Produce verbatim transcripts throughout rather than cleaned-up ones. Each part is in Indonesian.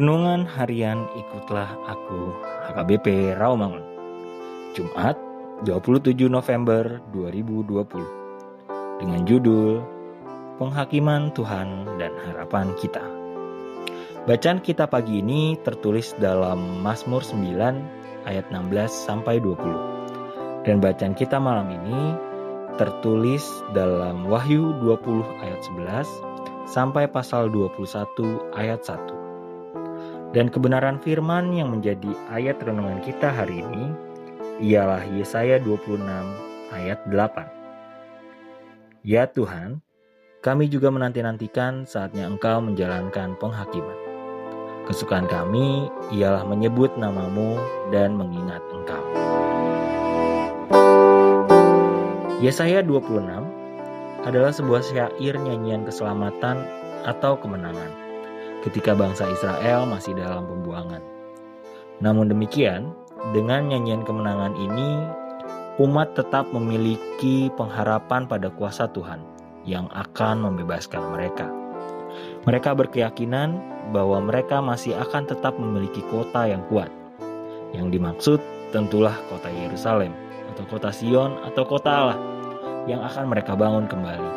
Renungan Harian Ikutlah Aku H K B P Rawamangun, Jumat dua puluh tujuh November dua ribu dua puluh, dengan judul Penghakiman Tuhan dan Harapan Kita. Bacaan kita pagi ini tertulis dalam Mazmur sembilan ayat enam belas sampai dua puluh. Dan bacaan kita malam ini tertulis dalam Wahyu dua puluh ayat sebelas sampai pasal dua puluh satu ayat satu. Dan kebenaran firman yang menjadi ayat renungan kita hari ini ialah Yesaya dua puluh enam ayat delapan. Ya Tuhan, kami juga menanti-nantikan saatnya Engkau menjalankan penghakiman. Kesukaan kami ialah menyebut namamu dan mengingat Engkau. Yesaya dua puluh enam adalah sebuah syair nyanyian keselamatan atau kemenangan ketika bangsa Israel masih dalam pembuangan. Namun demikian, dengan nyanyian kemenangan ini, umat tetap memiliki pengharapan pada kuasa Tuhan yang akan membebaskan mereka. Mereka berkeyakinan bahwa mereka masih akan tetap memiliki kota yang kuat. Yang dimaksud tentulah kota Yerusalem, atau kota Sion, atau kota Allah, yang akan mereka bangun kembali.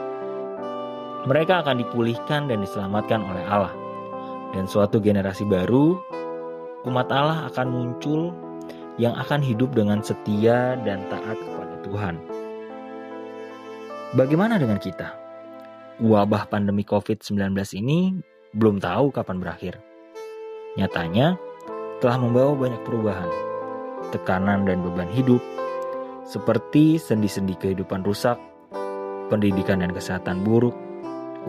Mereka akan dipulihkan dan diselamatkan oleh Allah. Dan suatu generasi baru, umat Allah akan muncul yang akan hidup dengan setia dan taat kepada Tuhan. Bagaimana dengan kita? Wabah pandemi covid sembilan belas ini belum tahu kapan berakhir. Nyatanya, telah membawa banyak perubahan, tekanan dan beban hidup, seperti sendi-sendi kehidupan rusak, pendidikan dan kesehatan buruk,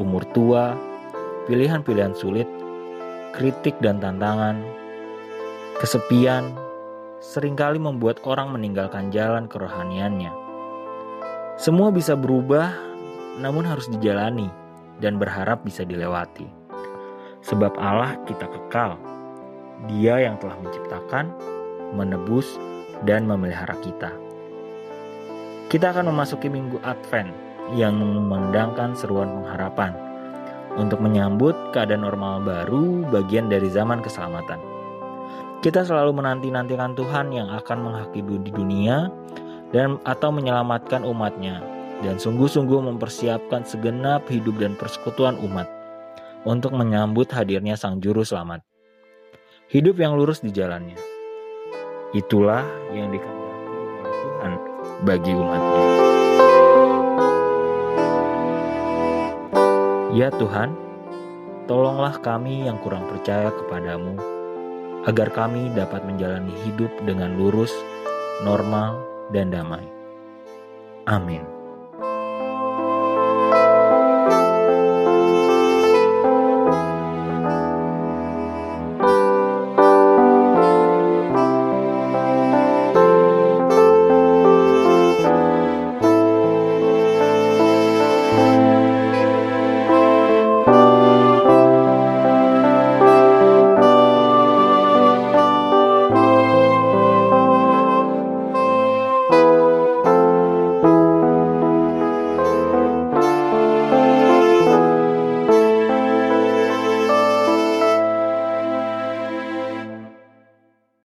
umur tua, pilihan-pilihan sulit, kritik dan tantangan, kesepian, seringkali membuat orang meninggalkan jalan kerohaniannya. Semua bisa berubah, namun harus dijalani dan berharap bisa dilewati. Sebab Allah kita kekal. Dia yang telah menciptakan, menebus, dan memelihara kita. Kita akan memasuki minggu Advent yang mengundangkan seruan pengharapan untuk menyambut keadaan normal baru bagian dari zaman keselamatan. Kita selalu menanti-nantikan Tuhan yang akan menghakimi di dunia dan atau menyelamatkan umatnya, dan sungguh-sungguh mempersiapkan segenap hidup dan persekutuan umat untuk menyambut hadirnya Sang Juru Selamat. Hidup yang lurus di jalannya. Itulah yang dikehendaki oleh Tuhan bagi umatnya. Ya Tuhan, tolonglah kami yang kurang percaya kepadamu, agar kami dapat menjalani hidup dengan lurus, normal, dan damai. Amin.